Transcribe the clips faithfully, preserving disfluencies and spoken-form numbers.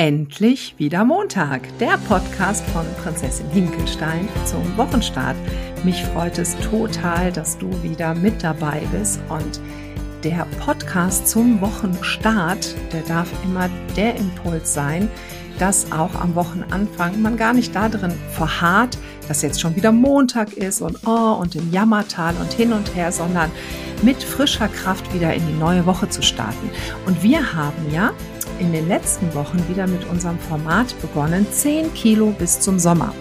Endlich wieder Montag, der Podcast von Prinzessin Hinkelstein zum Wochenstart. Mich freut es total, dass du wieder mit dabei bist, und der Podcast zum Wochenstart, der darf immer der Impuls sein, dass auch am Wochenanfang man gar nicht da drin verharrt, dass jetzt schon wieder Montag ist und oh und im Jammertal und hin und her, sondern mit frischer Kraft wieder in die neue Woche zu starten. Und wir haben ja in den letzten Wochen wieder mit unserem Format begonnen, zehn Kilo bis zum Sommer.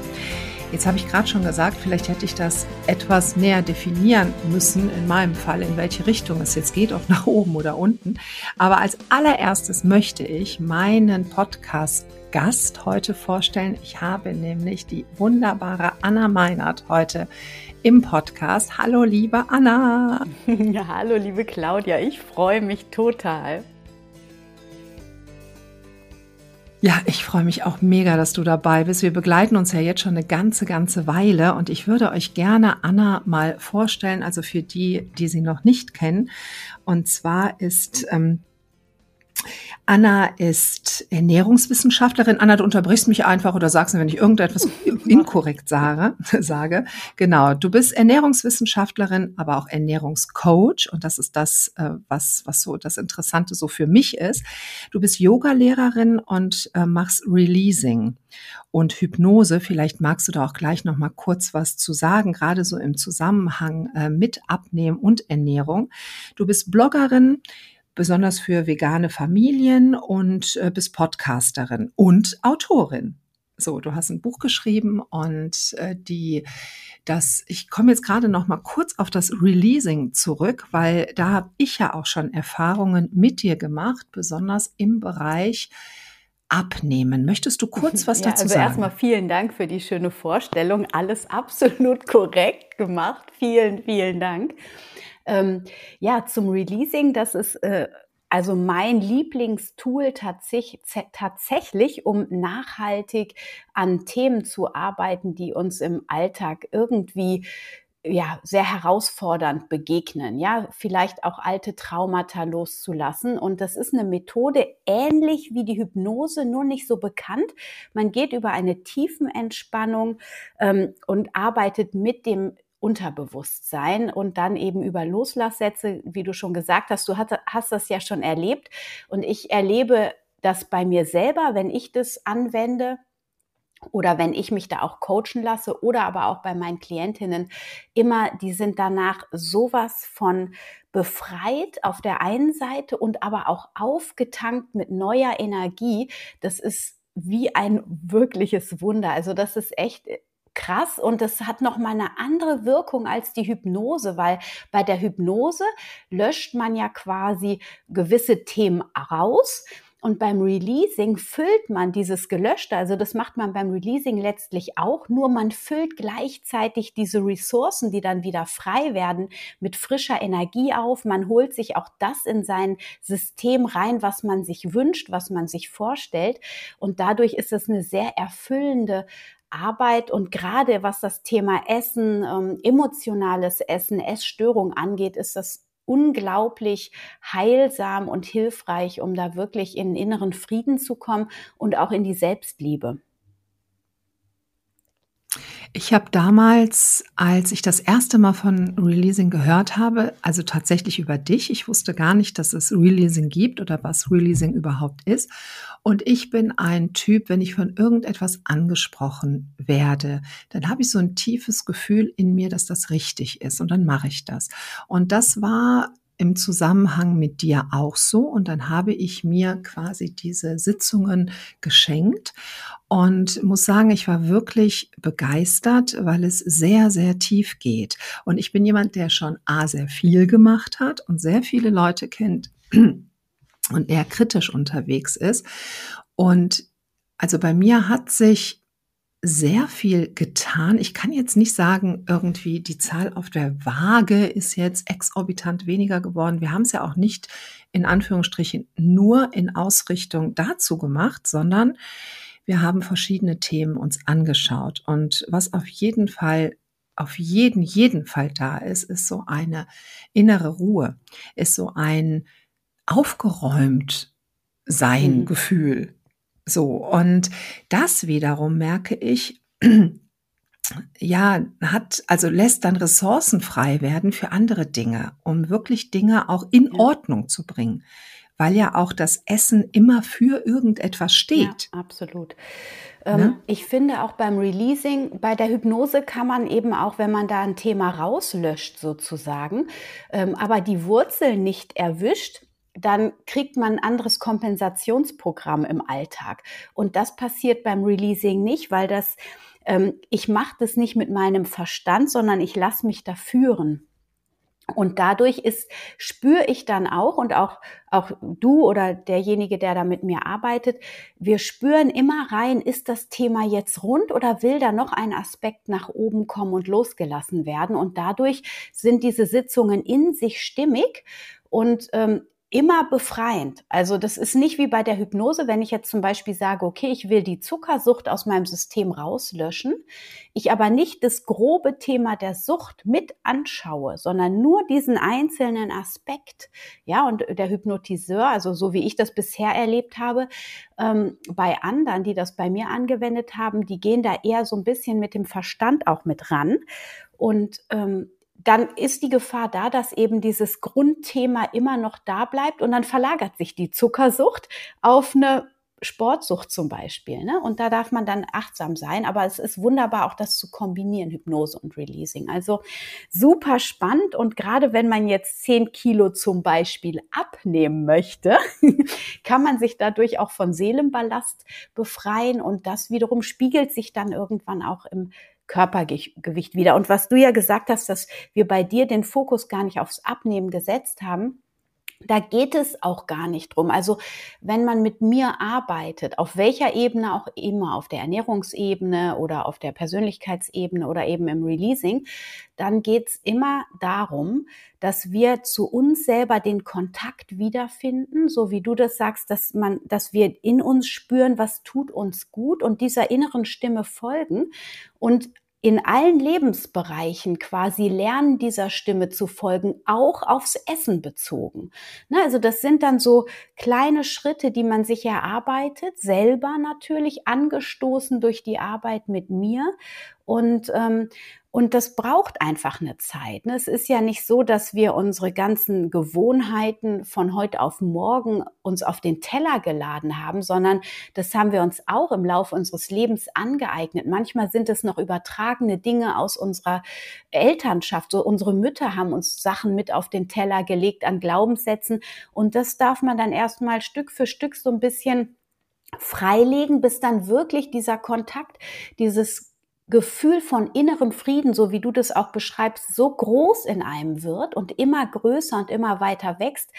Jetzt habe ich gerade schon gesagt, vielleicht hätte ich das etwas näher definieren müssen, in meinem Fall, in welche Richtung es jetzt geht, ob nach oben oder unten. Aber als allererstes möchte ich meinen Podcast-Gast heute vorstellen. Ich habe nämlich die wunderbare Anna Meinert heute im Podcast. Hallo, liebe Anna! Ja, hallo, liebe Claudia, ich freue mich total. Ja, ich freue mich auch mega, dass du dabei bist. Wir begleiten uns ja jetzt schon eine ganze, ganze Weile, und ich würde euch gerne Anna mal vorstellen, also für die, die sie noch nicht kennen. Und zwar ist ähm, Anna ist Ernährungswissenschaftlerin. Anna, du unterbrichst mich einfach oder sagst mir, wenn ich irgendetwas inkorrekt sage, sage. Genau, du bist Ernährungswissenschaftlerin, aber auch Ernährungscoach. Und das ist das, was, was so das Interessante so für mich ist. Du bist Yoga-Lehrerin und äh, machst Releasing und Hypnose. Vielleicht magst du da auch gleich noch mal kurz was zu sagen, gerade so im Zusammenhang äh, mit Abnehmen und Ernährung. Du bist Bloggerin, besonders für vegane Familien, und äh, bist Podcasterin und Autorin. So, du hast ein Buch geschrieben, und äh, die, das, ich komme jetzt gerade noch mal kurz auf das Releasing zurück, weil da habe ich ja auch schon Erfahrungen mit dir gemacht, besonders im Bereich Abnehmen. Möchtest du kurz was ja, dazu also sagen? Also erstmal vielen Dank für die schöne Vorstellung. Alles absolut korrekt gemacht. Vielen, vielen Dank. Ähm, ja, zum Releasing, das ist äh, also mein Lieblingstool tatsächlich, tatsächlich, um nachhaltig an Themen zu arbeiten, die uns im Alltag irgendwie ja sehr herausfordernd begegnen, ja, vielleicht auch alte Traumata loszulassen. Und das ist eine Methode ähnlich wie die Hypnose, nur nicht so bekannt. Man geht über eine Tiefenentspannung ähm, und arbeitet mit dem Unterbewusstsein und dann eben über Loslasssätze, wie du schon gesagt hast. Du hast, hast das ja schon erlebt, und ich erlebe das bei mir selber, wenn ich das anwende oder wenn ich mich da auch coachen lasse oder aber auch bei meinen Klientinnen immer, die sind danach sowas von befreit auf der einen Seite und aber auch aufgetankt mit neuer Energie. Das ist wie ein wirkliches Wunder. Also das ist echt krass, und das hat nochmal eine andere Wirkung als die Hypnose, weil bei der Hypnose löscht man ja quasi gewisse Themen raus, und beim Releasing füllt man dieses Gelöschte. Also das macht man beim Releasing letztlich auch, nur man füllt gleichzeitig diese Ressourcen, die dann wieder frei werden, mit frischer Energie auf. Man holt sich auch das in sein System rein, was man sich wünscht, was man sich vorstellt, und dadurch ist es eine sehr erfüllende Arbeit. Und gerade was das Thema Essen, ähm, emotionales Essen, Essstörung angeht, ist das unglaublich heilsam und hilfreich, um da wirklich in inneren Frieden zu kommen und auch in die Selbstliebe. Ich habe damals, als ich das erste Mal von Releasing gehört habe, also tatsächlich über dich, ich wusste gar nicht, dass es Releasing gibt oder was Releasing überhaupt ist. Und ich bin ein Typ, wenn ich von irgendetwas angesprochen werde, dann habe ich so ein tiefes Gefühl in mir, dass das richtig ist, und dann mache ich das. Und das war im Zusammenhang mit dir auch so, und dann habe ich mir quasi diese Sitzungen geschenkt und muss sagen, ich war wirklich begeistert, weil es sehr, sehr tief geht, und ich bin jemand, der schon A, sehr viel gemacht hat und sehr viele Leute kennt und eher kritisch unterwegs ist, und also bei mir hat sich sehr viel getan. Ich kann jetzt nicht sagen, irgendwie die Zahl auf der Waage ist jetzt exorbitant weniger geworden. Wir haben es ja auch nicht in Anführungsstrichen nur in Ausrichtung dazu gemacht, sondern wir haben verschiedene Themen uns angeschaut. Und was auf jeden Fall, auf jeden, jeden Fall da ist, ist so eine innere Ruhe, ist so ein aufgeräumt sein Gefühl. So, und das wiederum merke ich, ja, hat, also lässt dann Ressourcen frei werden für andere Dinge, um wirklich Dinge auch in ja. Ordnung zu bringen, weil ja auch das Essen immer für irgendetwas steht. Ja, absolut. Ähm, ne? Ich finde auch beim Releasing, bei der Hypnose kann man eben auch, wenn man da ein Thema rauslöscht sozusagen, ähm, aber die Wurzel nicht erwischt, dann kriegt man ein anderes Kompensationsprogramm im Alltag. Und das passiert beim Releasing nicht, weil das, ähm, ich mache das nicht mit meinem Verstand, sondern ich lasse mich da führen. Und dadurch ist, spüre ich dann auch, und auch, auch du oder derjenige, der da mit mir arbeitet, wir spüren immer rein, ist das Thema jetzt rund oder will da noch ein Aspekt nach oben kommen und losgelassen werden? Und dadurch sind diese Sitzungen in sich stimmig und ähm, immer befreiend. Also das ist nicht wie bei der Hypnose, wenn ich jetzt zum Beispiel sage, okay, ich will die Zuckersucht aus meinem System rauslöschen, ich aber nicht das grobe Thema der Sucht mit anschaue, sondern nur diesen einzelnen Aspekt. Ja, und der Hypnotiseur, also so wie ich das bisher erlebt habe, ähm, bei anderen, die das bei mir angewendet haben, die gehen da eher so ein bisschen mit dem Verstand auch mit ran und ähm, dann ist die Gefahr da, dass eben dieses Grundthema immer noch da bleibt und dann verlagert sich die Zuckersucht auf eine Sportsucht zum Beispiel, ne? Und da darf man dann achtsam sein, aber es ist wunderbar auch das zu kombinieren, Hypnose und Releasing. Also super spannend und gerade wenn man jetzt zehn Kilo zum Beispiel abnehmen möchte, kann man sich dadurch auch von Seelenballast befreien und das wiederum spiegelt sich dann irgendwann auch im Körpergewicht wieder. Und was du ja gesagt hast, dass wir bei dir den Fokus gar nicht aufs Abnehmen gesetzt haben, da geht es auch gar nicht drum. Also wenn man mit mir arbeitet, auf welcher Ebene auch immer, auf der Ernährungsebene oder auf der Persönlichkeitsebene oder eben im Releasing, dann geht es immer darum, dass wir zu uns selber den Kontakt wiederfinden, so wie du das sagst, dass man, dass wir in uns spüren, was tut uns gut und dieser inneren Stimme folgen und in allen Lebensbereichen quasi lernen, dieser Stimme zu folgen, auch aufs Essen bezogen. Na, also das sind dann so kleine Schritte, die man sich erarbeitet, selber natürlich, angestoßen durch die Arbeit mit mir. Und ähm, und das braucht einfach eine Zeit. Ne? Es ist ja nicht so, dass wir unsere ganzen Gewohnheiten von heute auf morgen uns auf den Teller geladen haben, sondern das haben wir uns auch im Laufe unseres Lebens angeeignet. Manchmal sind es noch übertragene Dinge aus unserer Elternschaft. So unsere Mütter haben uns Sachen mit auf den Teller gelegt an Glaubenssätzen. Und das darf man dann erstmal Stück für Stück so ein bisschen freilegen, bis dann wirklich dieser Kontakt, dieses Gefühl von innerem Frieden, so wie du das auch beschreibst, so groß in einem wird und immer größer und immer weiter wächst,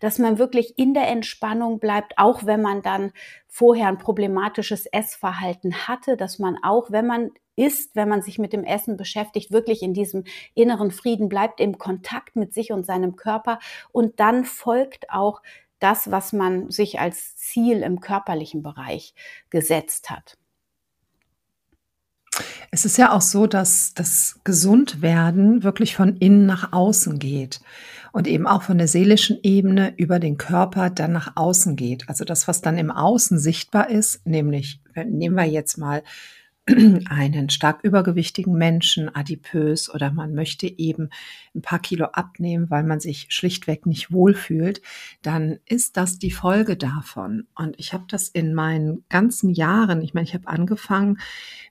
dass man wirklich in der Entspannung bleibt, auch wenn man dann vorher ein problematisches Essverhalten hatte, dass man auch, wenn man isst, wenn man sich mit dem Essen beschäftigt, wirklich in diesem inneren Frieden bleibt, im Kontakt mit sich und seinem Körper und dann folgt auch das, was man sich als Ziel im körperlichen Bereich gesetzt hat. Es ist ja auch so, dass das Gesundwerden wirklich von innen nach außen geht und eben auch von der seelischen Ebene über den Körper dann nach außen geht. Also das, was dann im Außen sichtbar ist, nämlich nehmen wir jetzt mal einen stark übergewichtigen Menschen, adipös, oder man möchte eben ein paar Kilo abnehmen, weil man sich schlichtweg nicht wohlfühlt, dann ist das die Folge davon. Und ich habe das in meinen ganzen Jahren, ich meine, ich habe angefangen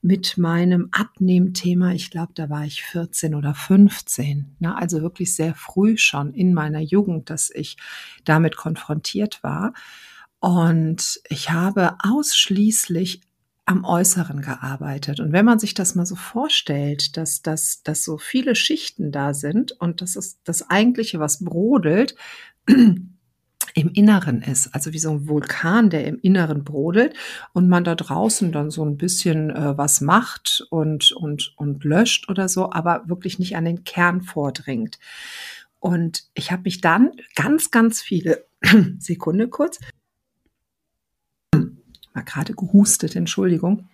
mit meinem Abnehmthema, ich glaube, da war ich vierzehn oder fünfzehn, ne? Also wirklich sehr früh schon in meiner Jugend, dass ich damit konfrontiert war. Und ich habe ausschließlich am Äußeren gearbeitet. Und wenn man sich das mal so vorstellt, dass, dass, dass so viele Schichten da sind und das ist das Eigentliche, was brodelt, im Inneren ist, also wie so ein Vulkan, der im Inneren brodelt und man da draußen dann so ein bisschen äh, was macht und, und, und löscht oder so, aber wirklich nicht an den Kern vordringt. Und ich habe mich dann ganz, ganz viele, Sekunde kurz, mal gerade gehustet, Entschuldigung.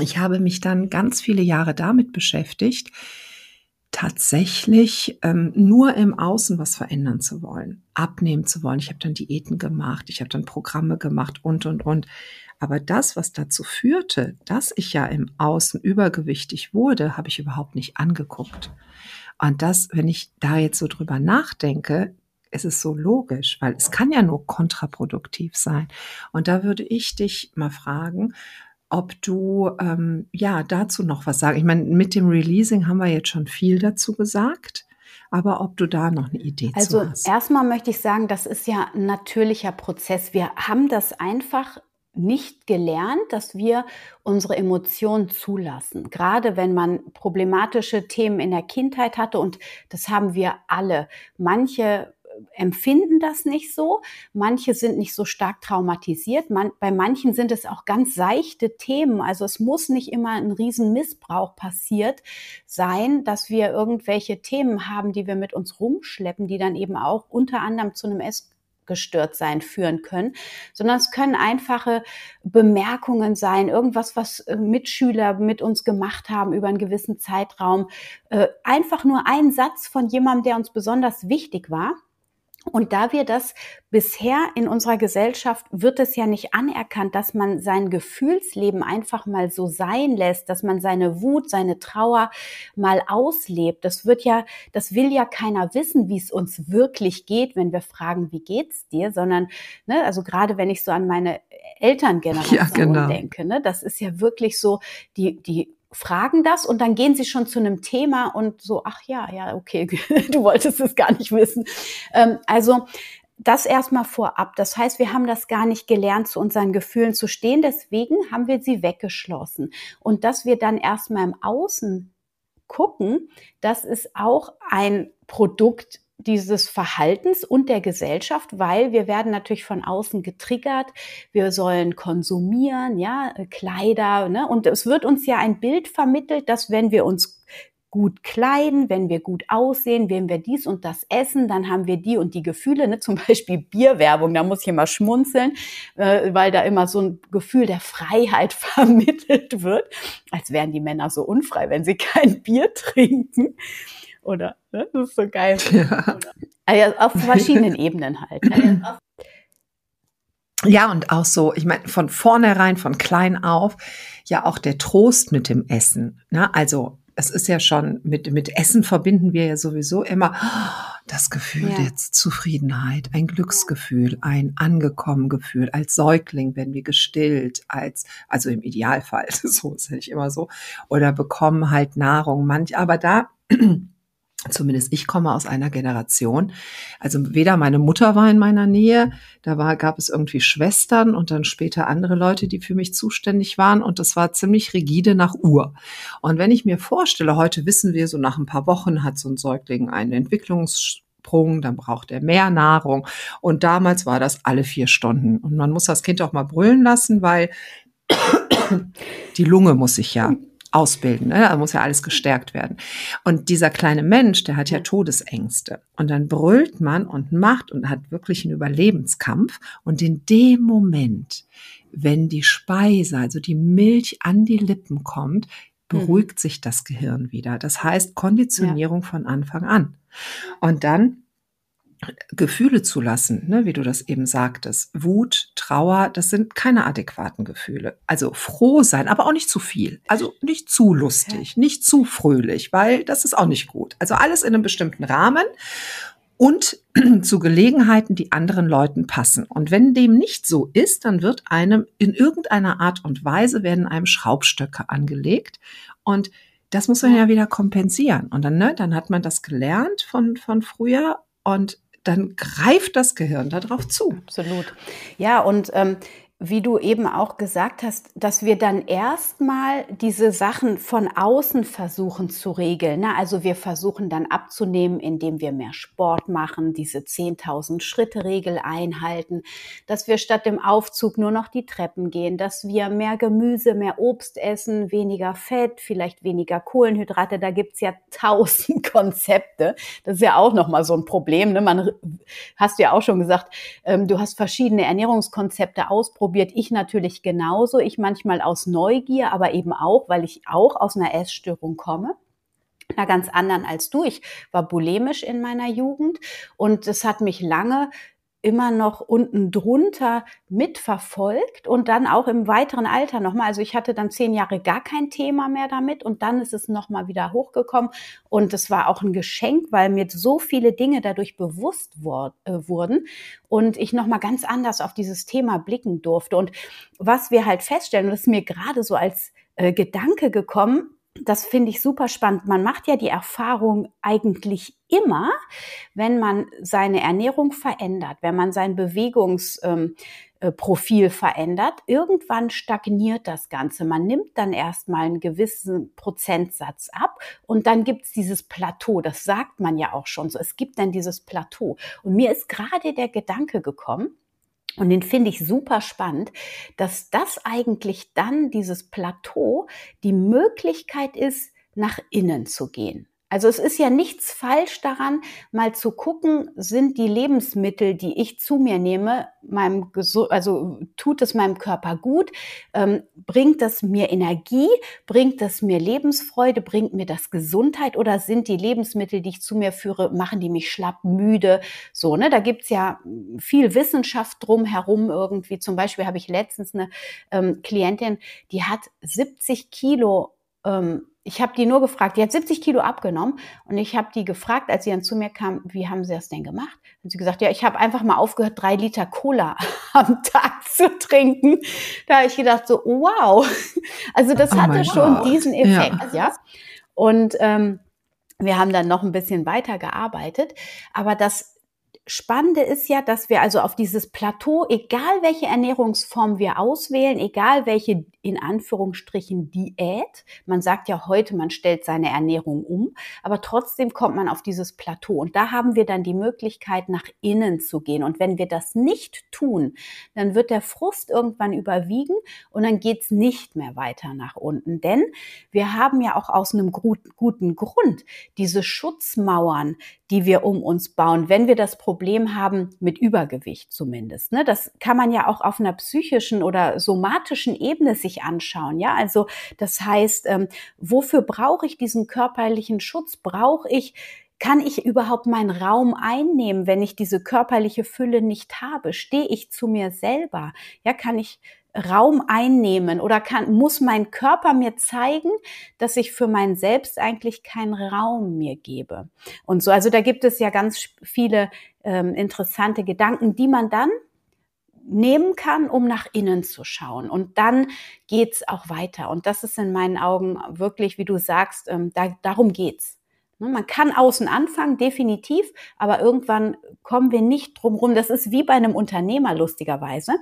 Ich habe mich dann ganz viele Jahre damit beschäftigt, tatsächlich ähm, nur im Außen was verändern zu wollen, abnehmen zu wollen. Ich habe dann Diäten gemacht, ich habe dann Programme gemacht und, und, und. Aber das, was dazu führte, dass ich ja im Außen übergewichtig wurde, habe ich überhaupt nicht angeguckt. Und das, wenn ich da jetzt so drüber nachdenke, es ist so logisch, weil es kann ja nur kontraproduktiv sein. Und da würde ich dich mal fragen, ob du ähm, ja dazu noch was sagst. Ich meine, mit dem Releasing haben wir jetzt schon viel dazu gesagt, aber ob du da noch eine Idee also zu hast. Also erstmal möchte ich sagen, das ist ja ein natürlicher Prozess. Wir haben das einfach nicht gelernt, dass wir unsere Emotionen zulassen. Gerade wenn man problematische Themen in der Kindheit hatte, und das haben wir alle. Manche empfinden das nicht so. Manche sind nicht so stark traumatisiert. Man, bei manchen sind es auch ganz seichte Themen. Also es muss nicht immer ein Riesenmissbrauch passiert sein, dass wir irgendwelche Themen haben, die wir mit uns rumschleppen, die dann eben auch unter anderem zu einem Essgestörtsein führen können, sondern es können einfache Bemerkungen sein, irgendwas, was Mitschüler mit uns gemacht haben über einen gewissen Zeitraum. Einfach nur ein Satz von jemandem, der uns besonders wichtig war. Und da wir das bisher in unserer Gesellschaft, wird es ja nicht anerkannt, dass man sein Gefühlsleben einfach mal so sein lässt, dass man seine Wut, seine Trauer mal auslebt. Das wird ja, das will ja keiner wissen, wie es uns wirklich geht, wenn wir fragen, wie geht's dir, sondern, ne, also gerade wenn ich so an meine Elterngeneration ja, genau. denke, ne, das ist ja wirklich so, die, die, fragen das und dann gehen sie schon zu einem Thema und so, ach ja, ja, okay, du wolltest es gar nicht wissen. Ähm, also das erstmal vorab. Das heißt, wir haben das gar nicht gelernt, zu unseren Gefühlen zu stehen. Deswegen haben wir sie weggeschlossen. Und dass wir dann erstmal im Außen gucken, das ist auch ein Produkt dieses Verhaltens und der Gesellschaft, weil wir werden natürlich von außen getriggert, wir sollen konsumieren, ja, Kleider, ne? Und es wird uns ja ein Bild vermittelt, dass wenn wir uns gut kleiden, wenn wir gut aussehen, wenn wir dies und das essen, dann haben wir die und die Gefühle, ne? Zum Beispiel Bierwerbung, da muss ich immer schmunzeln, äh, weil da immer so ein Gefühl der Freiheit vermittelt wird, als wären die Männer so unfrei, wenn sie kein Bier trinken. Oder, ne? Das ist so geil. Ja. Also auf verschiedenen Ebenen halt. Ne? Ja, und auch so, ich meine, von vornherein, von klein auf, ja auch der Trost mit dem Essen. Ne? Also es ist ja schon, mit, mit Essen verbinden wir ja sowieso immer oh, das Gefühl ja. der Zufriedenheit, ein Glücksgefühl, ein angekommen Gefühl. Als Säugling werden wir gestillt, als, also im Idealfall, so ist es nicht immer so, oder bekommen halt Nahrung. Manch, aber da... Zumindest ich komme aus einer Generation, also weder meine Mutter war in meiner Nähe, da war, gab es irgendwie Schwestern und dann später andere Leute, die für mich zuständig waren, und das war ziemlich rigide nach Uhr. Und wenn ich mir vorstelle, heute wissen wir, so nach ein paar Wochen hat so ein Säugling einen Entwicklungs dann braucht er mehr Nahrung, und damals war das alle vier Stunden und man muss das Kind auch mal brüllen lassen, weil die Lunge muss sich ja ausbilden, ne? Da muss ja alles gestärkt werden. Und dieser kleine Mensch, der hat ja Todesängste. Und dann brüllt man und macht und hat wirklich einen Überlebenskampf. Und in dem Moment, wenn die Speise, also die Milch an die Lippen kommt, beruhigt mhm. sich das Gehirn wieder. Das heißt Konditionierung ja. von Anfang an. Und dann Gefühle zulassen, ne, wie du das eben sagtest. Wut, Trauer, das sind keine adäquaten Gefühle. Also froh sein, aber auch nicht zu viel. Also nicht zu lustig, nicht zu fröhlich, weil das ist auch nicht gut. Also alles in einem bestimmten Rahmen und zu Gelegenheiten, die anderen Leuten passen. Und wenn dem nicht so ist, dann wird einem in irgendeiner Art und Weise werden einem Schraubstöcke angelegt, und das muss man ja wieder kompensieren. Und dann, ne, dann hat man das gelernt von, von früher, und dann greift das Gehirn darauf zu. Absolut. Ja, und ähm, wie du eben auch gesagt hast, dass wir dann erstmal diese Sachen von außen versuchen zu regeln. Ne? Also wir versuchen dann abzunehmen, indem wir mehr Sport machen, diese zehntausend-Schritte-Regel einhalten, dass wir statt dem Aufzug nur noch die Treppen gehen, dass wir mehr Gemüse, mehr Obst essen, weniger Fett, vielleicht weniger Kohlenhydrate. Da gibt's ja tausend Konzepte. Das ist ja auch nochmal so ein Problem. Ne? Man, hast du ja auch schon gesagt, ähm, du hast verschiedene Ernährungskonzepte ausprobiert. Ich natürlich genauso, ich manchmal aus Neugier, aber eben auch, weil ich auch aus einer Essstörung komme, einer ganz anderen als du. Ich war bulimisch in meiner Jugend und es hat mich lange immer noch unten drunter mitverfolgt und dann auch im weiteren Alter nochmal. Also ich hatte dann zehn Jahre gar kein Thema mehr damit und dann ist es nochmal wieder hochgekommen und es war auch ein Geschenk, weil mir so viele Dinge dadurch bewusst wor- äh, wurden und ich nochmal ganz anders auf dieses Thema blicken durfte. Und was wir halt feststellen, und das ist mir gerade so als äh, Gedanke gekommen, das finde ich super spannend. Man macht ja die Erfahrung eigentlich immer, wenn man seine Ernährung verändert, wenn man sein Bewegungsprofil verändert, irgendwann stagniert das Ganze. Man nimmt dann erstmal einen gewissen Prozentsatz ab und dann gibt es dieses Plateau. Das sagt man ja auch schon so. Es gibt dann dieses Plateau. Und mir ist gerade der Gedanke gekommen, und den finde ich super spannend, dass das eigentlich dann, dieses Plateau, die Möglichkeit ist, nach innen zu gehen. Also es ist ja nichts falsch daran, mal zu gucken, sind die Lebensmittel, die ich zu mir nehme, meinem Gesu- also tut es meinem Körper gut, ähm, bringt das mir Energie, bringt das mir Lebensfreude, bringt mir das Gesundheit, oder sind die Lebensmittel, die ich zu mir führe, machen die mich schlapp, müde, so, ne? Da gibt's ja viel Wissenschaft drumherum irgendwie. Zum Beispiel habe ich letztens eine ähm, Klientin, die hat siebzig Kilo, ähm, ich habe die nur gefragt, die hat siebzig Kilo abgenommen und ich habe die gefragt, als sie dann zu mir kam, wie haben sie das denn gemacht? Und sie gesagt, ja, ich habe einfach mal aufgehört, drei Liter Cola am Tag zu trinken. Da habe ich gedacht so, wow, also das oh hatte schon Gott. diesen Effekt, ja. ja. Und ähm, wir haben dann noch ein bisschen weiter gearbeitet, aber das Spannende ist ja, dass wir also auf dieses Plateau, egal welche Ernährungsform wir auswählen, egal welche in Anführungsstrichen Diät, man sagt ja heute, man stellt seine Ernährung um, aber trotzdem kommt man auf dieses Plateau und da haben wir dann die Möglichkeit, nach innen zu gehen. Und wenn wir das nicht tun, dann wird der Frust irgendwann überwiegen und dann geht's nicht mehr weiter nach unten, denn wir haben ja auch aus einem guten Grund diese Schutzmauern, die wir um uns bauen, wenn wir das Problem Problem haben mit Übergewicht zumindest. Ne? Das kann man ja auch auf einer psychischen oder somatischen Ebene sich anschauen. Ja, also das heißt, ähm, wofür brauche ich diesen körperlichen Schutz? Brauche ich, kann ich überhaupt meinen Raum einnehmen, wenn ich diese körperliche Fülle nicht habe? Stehe ich zu mir selber? Ja, kann ich Raum einnehmen oder kann, muss mein Körper mir zeigen, dass ich für mein Selbst eigentlich keinen Raum mir gebe? Und so, also da gibt es ja ganz viele ähm, interessante Gedanken, die man dann nehmen kann, um nach innen zu schauen. Und dann geht's auch weiter. Und das ist in meinen Augen wirklich, wie du sagst, ähm, da, darum geht's. Man kann außen anfangen, definitiv, aber irgendwann kommen wir nicht drum rum. Das ist wie bei einem Unternehmer lustigerweise.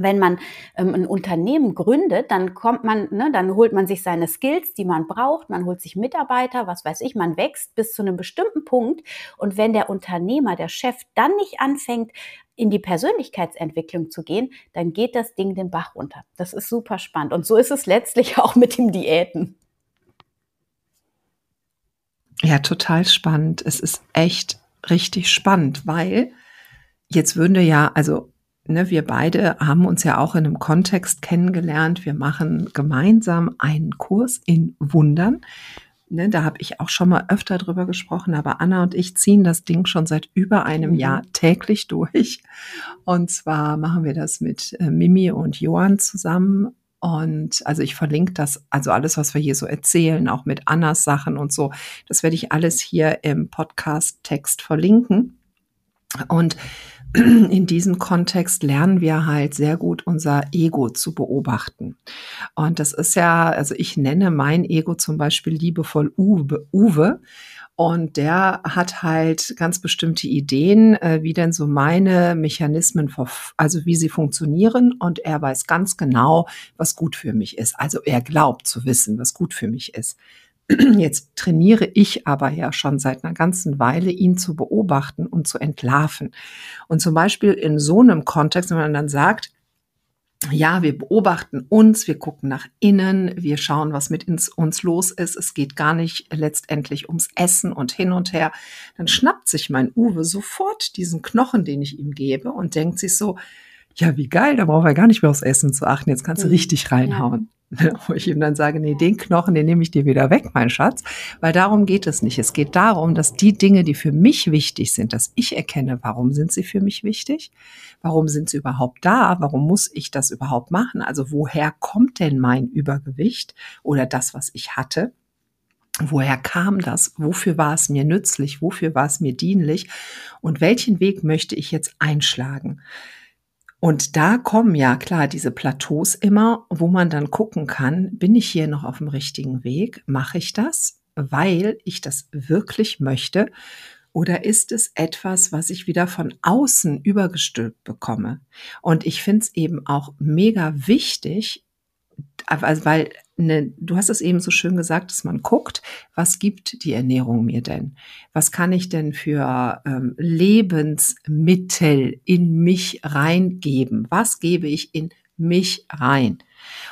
Wenn man ähm, ein Unternehmen gründet, dann kommt man, ne, dann holt man sich seine Skills, die man braucht, man holt sich Mitarbeiter, was weiß ich, man wächst bis zu einem bestimmten Punkt. Und wenn der Unternehmer, der Chef dann nicht anfängt, in die Persönlichkeitsentwicklung zu gehen, dann geht das Ding den Bach runter. Das ist super spannend. Und so ist es letztlich auch mit den Diäten. Ja, total spannend. Es ist echt richtig spannend, weil jetzt würden wir ja, also Ne, wir beide haben uns ja auch in einem Kontext kennengelernt. Wir machen gemeinsam einen Kurs in Wundern. Ne, da habe ich auch schon mal öfter drüber gesprochen, aber Anna und ich ziehen das Ding schon seit über einem Jahr täglich durch. Und zwar machen wir das mit Mimi und Johann zusammen. Und also ich verlinke das, also alles, was wir hier so erzählen, auch mit Annas Sachen und so, das werde ich alles hier im Podcast-Text verlinken. Und in diesem Kontext lernen wir halt sehr gut, unser Ego zu beobachten. Und das ist ja, also ich nenne mein Ego zum Beispiel liebevoll Uwe. Uwe. Und der hat halt ganz bestimmte Ideen, äh, wie denn so meine Mechanismen, verf- also wie sie funktionieren. Und er weiß ganz genau, was gut für mich ist. Also er glaubt zu wissen, was gut für mich ist. Jetzt trainiere ich aber ja schon seit einer ganzen Weile, ihn zu beobachten und zu entlarven. Und zum Beispiel in so einem Kontext, wenn man dann sagt, ja, wir beobachten uns, wir gucken nach innen, wir schauen, was mit uns los ist, es geht gar nicht letztendlich ums Essen und hin und her, dann schnappt sich mein Uwe sofort diesen Knochen, den ich ihm gebe, und denkt sich so, ja, wie geil, da brauchen wir gar nicht mehr aufs Essen zu achten, jetzt kannst du richtig reinhauen. Ja. Wo ich ihm dann sage, nee, den Knochen, den nehme ich dir wieder weg, mein Schatz, weil darum geht es nicht. Es geht darum, dass die Dinge, die für mich wichtig sind, dass ich erkenne, warum sind sie für mich wichtig, warum sind sie überhaupt da, warum muss ich das überhaupt machen, also woher kommt denn mein Übergewicht oder das, was ich hatte, woher kam das, wofür war es mir nützlich, wofür war es mir dienlich und welchen Weg möchte ich jetzt einschlagen? Und da kommen ja klar diese Plateaus immer, wo man dann gucken kann, bin ich hier noch auf dem richtigen Weg? Mache ich das, weil ich das wirklich möchte? Oder ist es etwas, was ich wieder von außen übergestülpt bekomme? Und ich finde es eben auch mega wichtig, also weil ne, du hast es eben so schön gesagt, dass man guckt, was gibt die Ernährung mir denn? Was kann ich denn für ähm, Lebensmittel in mich reingeben? Was gebe ich in mich rein?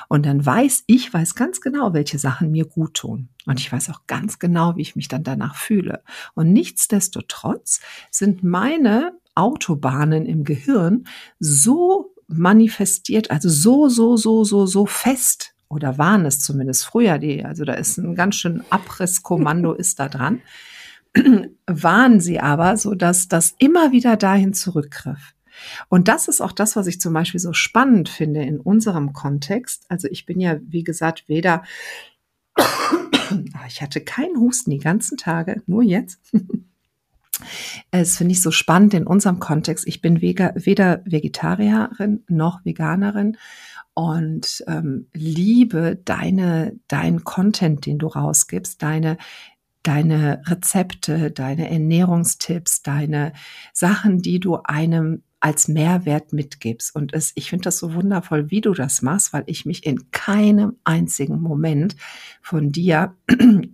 Und dann weiß ich, weiß ganz genau, welche Sachen mir gut tun. Und ich weiß auch ganz genau, wie ich mich dann danach fühle. Und nichtsdestotrotz sind meine Autobahnen im Gehirn so manifestiert, also so, so, so, so, so fest, oder waren es zumindest früher, die, also da ist ein ganz schön Abrisskommando ist da dran, waren sie aber so, dass das immer wieder dahin zurückgriff. Und das ist auch das, was ich zum Beispiel so spannend finde in unserem Kontext. Also ich bin ja, wie gesagt, weder, ich hatte keinen Husten die ganzen Tage, nur jetzt. Es finde ich so spannend in unserem Kontext. Ich bin weder Vegetarierin noch Veganerin und ähm, liebe deine, deinen Content, den du rausgibst, deine, deine Rezepte, deine Ernährungstipps, deine Sachen, die du einem als Mehrwert mitgibst. Und es, ich finde das so wundervoll, wie du das machst, weil ich mich in keinem einzigen Moment von dir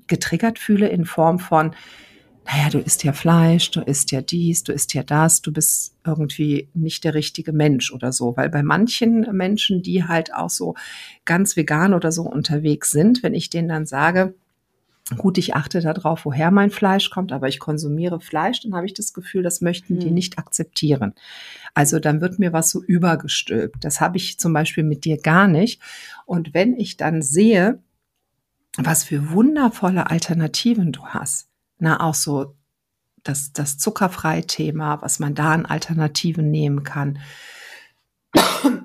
getriggert fühle in Form von, naja, du isst ja Fleisch, du isst ja dies, du isst ja das, du bist irgendwie nicht der richtige Mensch oder so. Weil bei manchen Menschen, die halt auch so ganz vegan oder so unterwegs sind, wenn ich denen dann sage, gut, ich achte darauf, woher mein Fleisch kommt, aber ich konsumiere Fleisch, dann habe ich das Gefühl, das möchten die nicht akzeptieren. Also dann wird mir was so übergestülpt. Das habe ich zum Beispiel mit dir gar nicht. Und wenn ich dann sehe, was für wundervolle Alternativen du hast, na, auch so das, das zuckerfreie Thema, was man da an Alternativen nehmen kann.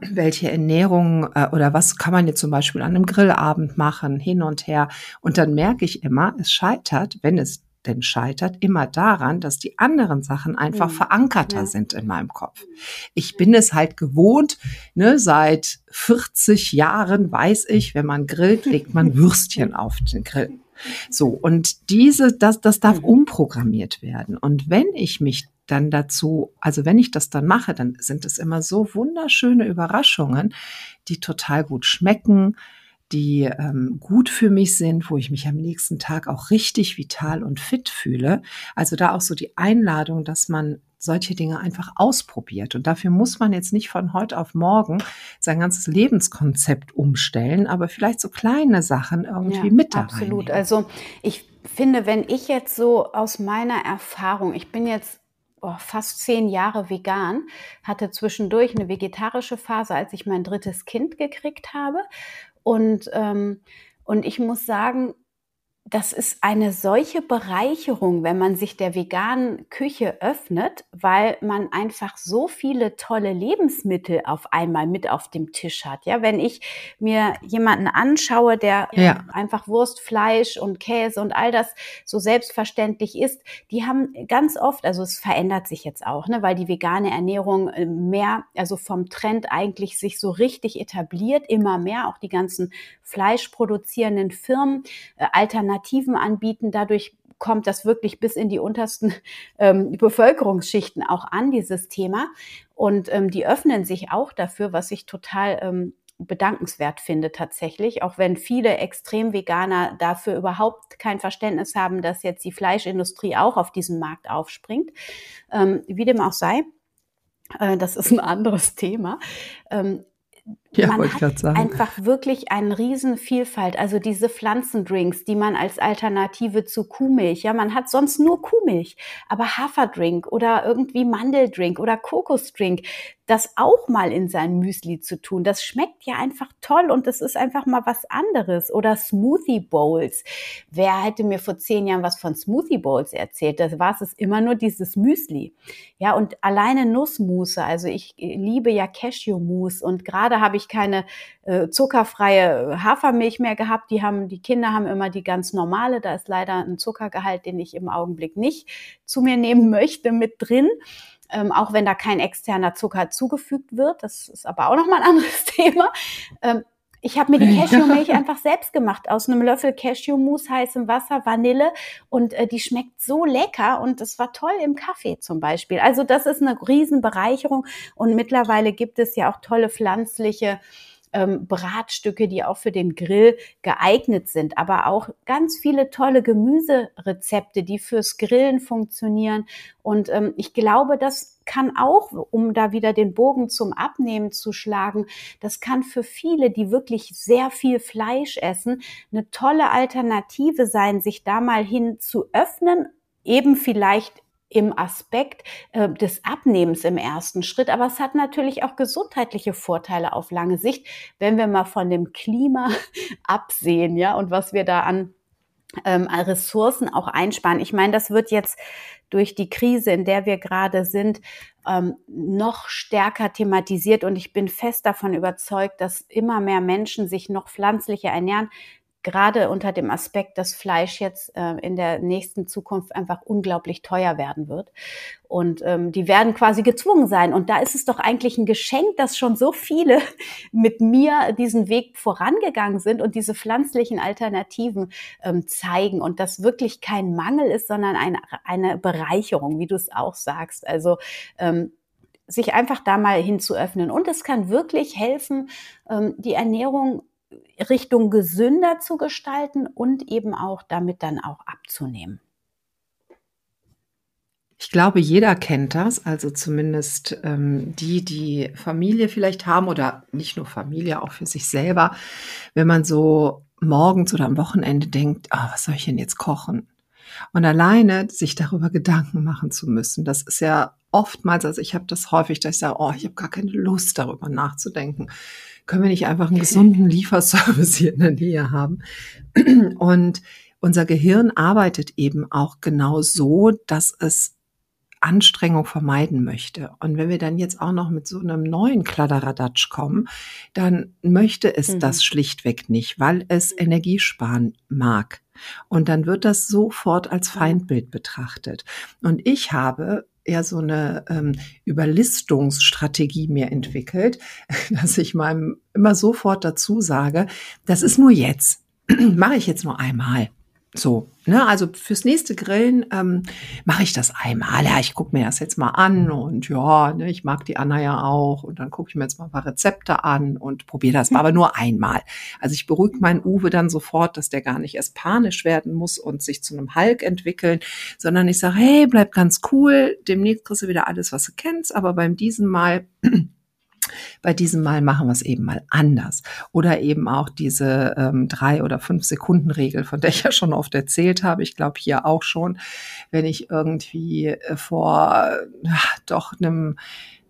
Welche Ernährung äh, oder was kann man jetzt zum Beispiel an einem Grillabend machen, hin und her. Und dann merke ich immer, es scheitert, wenn es denn scheitert, immer daran, dass die anderen Sachen einfach mhm. verankerter ja. sind in meinem Kopf. Ich bin es halt gewohnt, ne, seit vierzig Jahren weiß ich, wenn man grillt, legt man Würstchen auf den Grill. So, und diese, das, das darf umprogrammiert werden. Und wenn ich mich dann dazu, also wenn ich das dann mache, dann sind es immer so wunderschöne Überraschungen, die total gut schmecken, die ähm, gut für mich sind, wo ich mich am nächsten Tag auch richtig vital und fit fühle. Also da auch so die Einladung, dass man solche Dinge einfach ausprobiert. Und dafür muss man jetzt nicht von heute auf morgen sein ganzes Lebenskonzept umstellen, aber vielleicht so kleine Sachen irgendwie ja, mit da reinnehmen. Absolut. Also ich finde, wenn ich jetzt so aus meiner Erfahrung, ich bin jetzt oh, fast zehn Jahre vegan, hatte zwischendurch eine vegetarische Phase, als ich mein drittes Kind gekriegt habe. Und, ähm, und ich muss sagen, das ist eine solche Bereicherung, wenn man sich der veganen Küche öffnet, weil man einfach so viele tolle Lebensmittel auf einmal mit auf dem Tisch hat. Ja, wenn ich mir jemanden anschaue, der ja. einfach Wurst, Fleisch und Käse und all das so selbstverständlich isst, die haben ganz oft, also es verändert sich jetzt auch, ne, weil die vegane Ernährung mehr, also vom Trend eigentlich sich so richtig etabliert, immer mehr, auch die ganzen fleischproduzierenden Firmen, äh, Alternativen anbieten. Dadurch kommt das wirklich bis in die untersten ähm, Bevölkerungsschichten auch an, dieses Thema. Und ähm, die öffnen sich auch dafür, was ich total ähm, bedankenswert finde tatsächlich, auch wenn viele Extremveganer dafür überhaupt kein Verständnis haben, dass jetzt die Fleischindustrie auch auf diesen Markt aufspringt. Ähm, wie dem auch sei, äh, das ist ein anderes Thema. Ähm, Ja, man wollte ich gerade sagen. Einfach wirklich eine Riesenvielfalt. Also diese Pflanzendrinks, die man als Alternative zu Kuhmilch, ja, man hat sonst nur Kuhmilch, aber Haferdrink oder irgendwie Mandeldrink oder Kokosdrink, das auch mal in sein Müsli zu tun, das schmeckt ja einfach toll und das ist einfach mal was anderes. Oder Smoothie Bowls. Wer hätte mir vor zehn Jahren was von Smoothie Bowls erzählt? Da war es immer nur dieses Müsli. Ja, und alleine Nussmusse. Also ich liebe ja Cashewmus und gerade habe ich keine äh, zuckerfreie Hafermilch mehr gehabt. Die haben, die Kinder haben immer die ganz normale. Da ist leider ein Zuckergehalt, den ich im Augenblick nicht zu mir nehmen möchte, mit drin. Ähm, auch wenn da kein externer Zucker zugefügt wird. Das ist aber auch nochmal ein anderes Thema. Ähm, ich habe mir die Cashewmilch einfach selbst gemacht. Aus einem Löffel Cashewmus, heißem Wasser, Vanille. Und äh, die schmeckt so lecker. Und das war toll im Kaffee zum Beispiel. Also das ist eine Riesenbereicherung. Und mittlerweile gibt es ja auch tolle pflanzliche Ähm, Bratstücke, die auch für den Grill geeignet sind, aber auch ganz viele tolle Gemüserezepte, die fürs Grillen funktionieren. Und ähm, ich glaube, das kann auch, um da wieder den Bogen zum Abnehmen zu schlagen, das kann für viele, die wirklich sehr viel Fleisch essen, eine tolle Alternative sein, sich da mal hin zu öffnen, eben vielleicht im Aspekt äh, des Abnehmens im ersten Schritt. Aber es hat natürlich auch gesundheitliche Vorteile auf lange Sicht, wenn wir mal von dem Klima absehen, ja, und was wir da an, ähm, an Ressourcen auch einsparen. Ich meine, das wird jetzt durch die Krise, in der wir gerade sind, ähm, noch stärker thematisiert. Und ich bin fest davon überzeugt, dass immer mehr Menschen sich noch pflanzlicher ernähren, gerade unter dem Aspekt, dass Fleisch jetzt äh, in der nächsten Zukunft einfach unglaublich teuer werden wird. Und ähm, die werden quasi gezwungen sein. Und da ist es doch eigentlich ein Geschenk, dass schon so viele mit mir diesen Weg vorangegangen sind und diese pflanzlichen Alternativen ähm, zeigen. Und dass wirklich kein Mangel ist, sondern eine, eine Bereicherung, wie du es auch sagst. Also ähm, sich einfach da mal hinzuöffnen. Und es kann wirklich helfen, ähm, die Ernährung Richtung gesünder zu gestalten und eben auch damit dann auch abzunehmen. Ich glaube, jeder kennt das, also zumindest ähm, die, die Familie vielleicht haben oder nicht nur Familie, auch für sich selber, wenn man so morgens oder am Wochenende denkt, ah, was soll ich denn jetzt kochen? Und alleine sich darüber Gedanken machen zu müssen, das ist ja oftmals, also ich habe das häufig, dass ich sage, oh, ich habe gar keine Lust, darüber nachzudenken. Können wir nicht einfach einen gesunden Lieferservice hier in der Nähe haben? Und unser Gehirn arbeitet eben auch genau so, dass es Anstrengung vermeiden möchte. Und wenn wir dann jetzt auch noch mit so einem neuen Kladderadatsch kommen, dann möchte es mhm. das schlichtweg nicht, weil es Energie sparen mag. Und dann wird das sofort als Feindbild betrachtet. Und ich habe eher so eine ähm, Überlistungsstrategie mir entwickelt, dass ich meinem immer sofort dazu sage, das ist nur jetzt, mache ich jetzt nur einmal. So, ne, also fürs nächste Grillen ähm, mache ich das einmal. Ja, ich gucke mir das jetzt mal an und ja, ne, ich mag die Anna ja auch und dann gucke ich mir jetzt mal ein paar Rezepte an und probiere das mal, aber nur einmal. Also ich beruhige meinen Uwe dann sofort, dass der gar nicht erst panisch werden muss und sich zu einem Hulk entwickeln, sondern ich sage, hey, bleib ganz cool, demnächst kriegst du wieder alles, was du kennst, aber beim diesem Mal... Bei diesem Mal machen wir es eben mal anders. Oder eben auch diese ähm, drei- oder fünf-Sekunden-Regel, von der ich ja schon oft erzählt habe. Ich glaube hier auch schon, wenn ich irgendwie vor ach, doch einem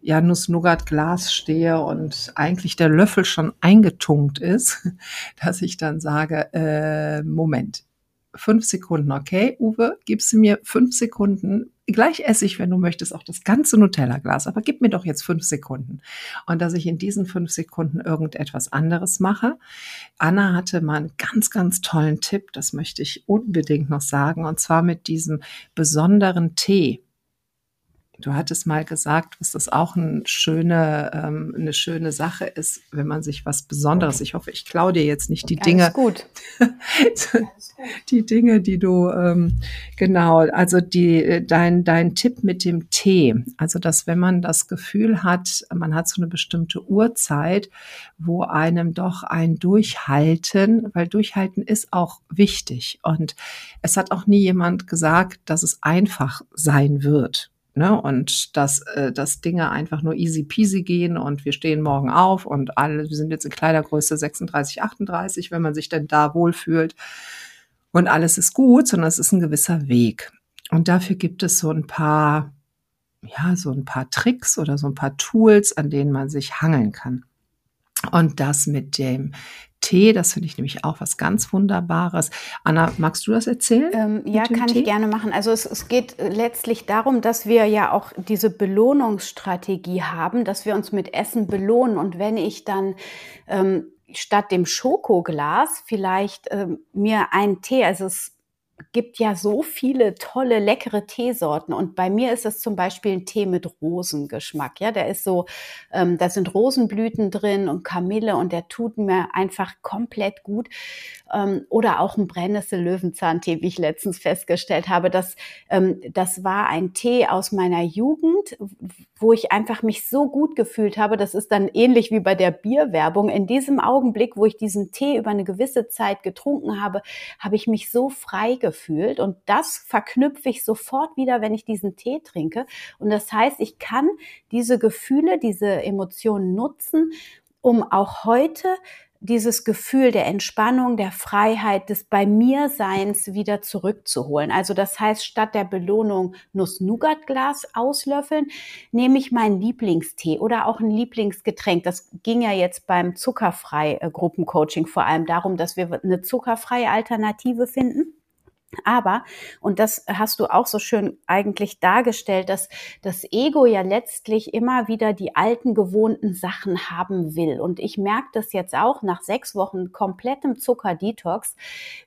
ja, Nuss-Nougat-Glas stehe und eigentlich der Löffel schon eingetunkt ist, dass ich dann sage, äh, Moment, fünf Sekunden, okay, Uwe, gibst du mir fünf Sekunden, gleich esse ich, wenn du möchtest, auch das ganze Nutella-Glas, aber gib mir doch jetzt fünf Sekunden. Und dass ich in diesen fünf Sekunden irgendetwas anderes mache. Anna hatte mal einen ganz, ganz tollen Tipp, das möchte ich unbedingt noch sagen, und zwar mit diesem besonderen Tee. Du hattest mal gesagt, dass das auch eine schöne, ähm, eine schöne Sache ist, wenn man sich was Besonderes, ich hoffe, ich klaue dir jetzt nicht die Dinge. Alles gut. Die Dinge, die du, ähm, genau, also die, dein, dein Tipp mit dem Tee. Also, dass wenn man das Gefühl hat, man hat so eine bestimmte Uhrzeit, wo einem doch ein Durchhalten, weil Durchhalten ist auch wichtig. Und es hat auch nie jemand gesagt, dass es einfach sein wird. ne? Und dass, äh, dass Dinge einfach nur easy peasy gehen und wir stehen morgen auf und alle, wir sind jetzt in Kleidergröße sechsunddreißig, achtunddreißig, wenn man sich denn da wohlfühlt und alles ist gut, sondern es ist ein gewisser Weg. Und dafür gibt es so ein paar, ja, so ein paar Tricks oder so ein paar Tools, an denen man sich hangeln kann. Und das mit dem Tee, das finde ich nämlich auch was ganz Wunderbares. Anna, magst du das erzählen? Ähm, ja, kann Tee? ich gerne machen. Also es, es geht letztlich darum, dass wir ja auch diese Belohnungsstrategie haben, dass wir uns mit Essen belohnen. Und wenn ich dann ähm, statt dem Schokoglas vielleicht ähm, mir einen Tee, also es gibt ja so viele tolle, leckere Teesorten. Und bei mir ist es zum Beispiel ein Tee mit Rosengeschmack. Ja, der ist so, ähm, da sind Rosenblüten drin und Kamille und der tut mir einfach komplett gut. Ähm, oder auch ein Brennnessel-Löwenzahntee, wie ich letztens festgestellt habe. Das, ähm, das war ein Tee aus meiner Jugend, wo ich einfach mich so gut gefühlt habe. Das ist dann ähnlich wie bei der Bierwerbung. In diesem Augenblick, wo ich diesen Tee über eine gewisse Zeit getrunken habe, habe ich mich so frei gefühlt. Gefühlt. Und das verknüpfe ich sofort wieder, wenn ich diesen Tee trinke. Und das heißt, ich kann diese Gefühle, diese Emotionen nutzen, um auch heute dieses Gefühl der Entspannung, der Freiheit, des Bei-mir-Seins wieder zurückzuholen. Also das heißt, statt der Belohnung Nuss-Nougat-Glas auslöffeln, nehme ich meinen Lieblingstee oder auch ein Lieblingsgetränk. Das ging ja jetzt beim Zuckerfrei-Gruppencoaching vor allem darum, dass wir eine zuckerfreie Alternative finden. Aber, und das hast du auch so schön eigentlich dargestellt, dass das Ego ja letztlich immer wieder die alten, gewohnten Sachen haben will. Und ich merke das jetzt auch nach sechs Wochen komplettem Zuckerdetox,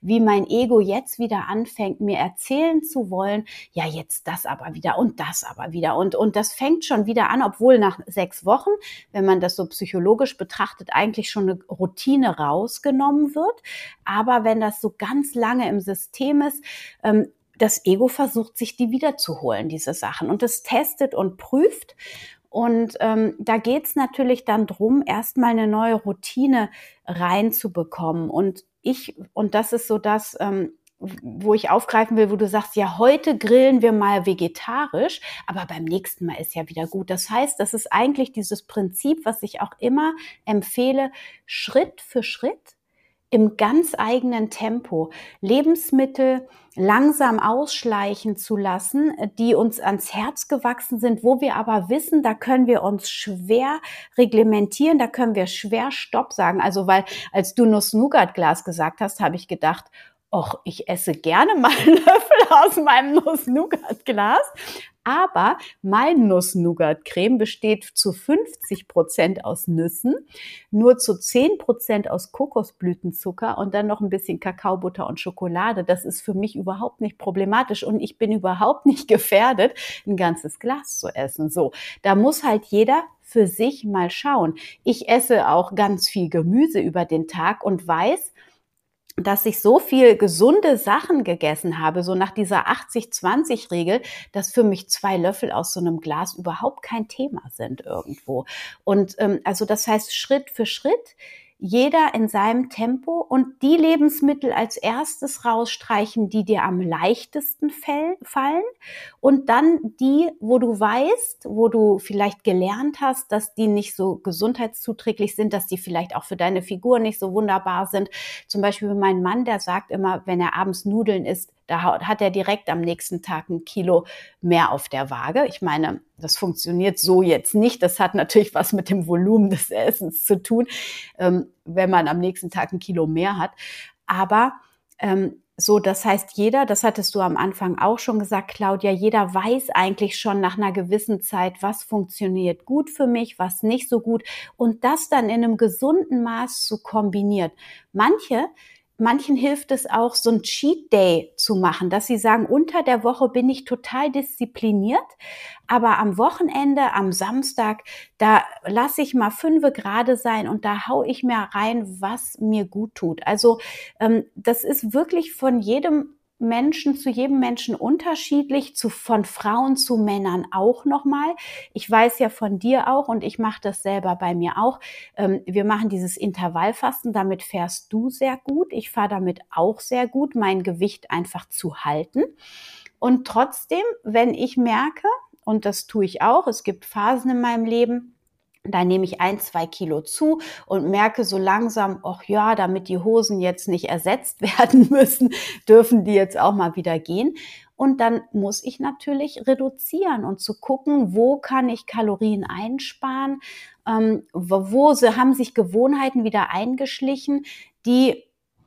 wie mein Ego jetzt wieder anfängt, mir erzählen zu wollen, ja, jetzt das aber wieder und das aber wieder. Und, und das fängt schon wieder an, obwohl nach sechs Wochen, wenn man das so psychologisch betrachtet, eigentlich schon eine Routine rausgenommen wird. Aber wenn das so ganz lange im System ist, das Ego versucht, sich die wiederzuholen, diese Sachen. Und das testet und prüft. Und ähm, da geht es natürlich dann drum, erstmal eine neue Routine reinzubekommen. Und ich, und das ist so das, ähm, wo ich aufgreifen will, wo du sagst, ja, heute grillen wir mal vegetarisch, aber beim nächsten Mal ist ja wieder gut. Das heißt, das ist eigentlich dieses Prinzip, was ich auch immer empfehle, Schritt für Schritt, im ganz eigenen Tempo Lebensmittel langsam ausschleichen zu lassen, die uns ans Herz gewachsen sind, wo wir aber wissen, da können wir uns schwer reglementieren, da können wir schwer Stopp sagen. Also weil, als du Nuss-Nougat-Glas gesagt hast, habe ich gedacht, och, ich esse gerne mal einen Löffel aus meinem Nuss-Nougat-Glas. Aber mein Nuss-Nougat-Creme besteht zu fünfzig Prozent aus Nüssen, nur zu zehn Prozent aus Kokosblütenzucker und dann noch ein bisschen Kakaobutter und Schokolade. Das ist für mich überhaupt nicht problematisch und ich bin überhaupt nicht gefährdet, ein ganzes Glas zu essen. So, da muss halt jeder für sich mal schauen. Ich esse auch ganz viel Gemüse über den Tag und weiß, dass ich so viel gesunde Sachen gegessen habe, so nach dieser achtzig zwanzig Regel, dass für mich zwei Löffel aus so einem Glas überhaupt kein Thema sind irgendwo. Und ähm, also das heißt Schritt für Schritt, jeder in seinem Tempo und die Lebensmittel als erstes rausstreichen, die dir am leichtesten fallen und dann die, wo du weißt, wo du vielleicht gelernt hast, dass die nicht so gesundheitszuträglich sind, dass die vielleicht auch für deine Figur nicht so wunderbar sind. Zum Beispiel mein Mann, der sagt immer, wenn er abends Nudeln isst, da hat er direkt am nächsten Tag ein Kilo mehr auf der Waage. Ich meine, das funktioniert so jetzt nicht. Das hat natürlich was mit dem Volumen des Essens zu tun, wenn man am nächsten Tag ein Kilo mehr hat. Aber so, das heißt, jeder, das hattest du am Anfang auch schon gesagt, Claudia, jeder weiß eigentlich schon nach einer gewissen Zeit, was funktioniert gut für mich, was nicht so gut. Und das dann in einem gesunden Maß zu kombinieren. Manche Manchen hilft es auch, so ein Cheat Day zu machen, dass sie sagen, unter der Woche bin ich total diszipliniert, aber am Wochenende, am Samstag, da lasse ich mal fünfe gerade sein und da hau ich mir rein, was mir gut tut. Also ähm, das ist wirklich von jedem Menschen zu jedem Menschen unterschiedlich, zu, von Frauen zu Männern auch nochmal. Ich weiß ja von dir auch und ich mache das selber bei mir auch. Ähm, wir machen dieses Intervallfasten, damit fährst du sehr gut. Ich fahre damit auch sehr gut, mein Gewicht einfach zu halten. Und trotzdem, wenn ich merke, und das tue ich auch. Es gibt Phasen in meinem Leben, da nehme ich ein, zwei Kilo zu und merke so langsam, ach ja, damit die Hosen jetzt nicht ersetzt werden müssen, dürfen die jetzt auch mal wieder gehen. Und dann muss ich natürlich reduzieren und zu gucken, wo kann ich Kalorien einsparen, ähm, wo haben sich Gewohnheiten wieder eingeschlichen, die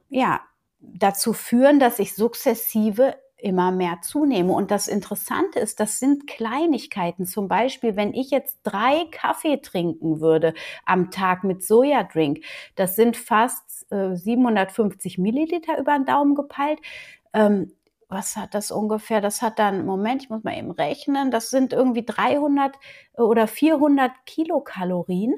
ja dazu führen, dass ich sukzessive immer mehr zunehme. Und das Interessante ist, das sind Kleinigkeiten. Zum Beispiel, wenn ich jetzt drei Kaffee trinken würde am Tag mit Sojadrink, das sind fast äh, siebenhundertfünfzig Milliliter über den Daumen gepeilt. Ähm, was hat das ungefähr? Das hat dann, Moment, ich muss mal eben rechnen, das sind irgendwie dreihundert oder vierhundert Kilokalorien.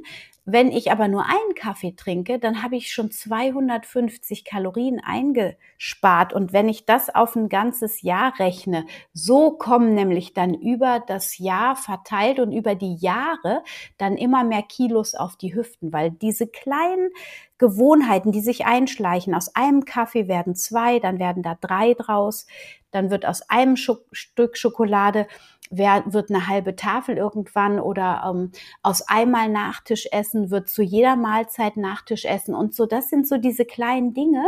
Wenn ich aber nur einen Kaffee trinke, dann habe ich schon zweihundertfünfzig Kalorien eingespart. Und wenn ich das auf ein ganzes Jahr rechne, so kommen nämlich dann über das Jahr verteilt und über die Jahre dann immer mehr Kilos auf die Hüften, weil diese kleinen Gewohnheiten, die sich einschleichen, aus einem Kaffee werden zwei, dann werden da drei draus, dann wird aus einem Stück Schokolade wird eine halbe Tafel irgendwann oder ähm, aus einmal Nachtischessen wird zu jeder Mahlzeit Nachtischessen und so. Das sind so diese kleinen Dinge.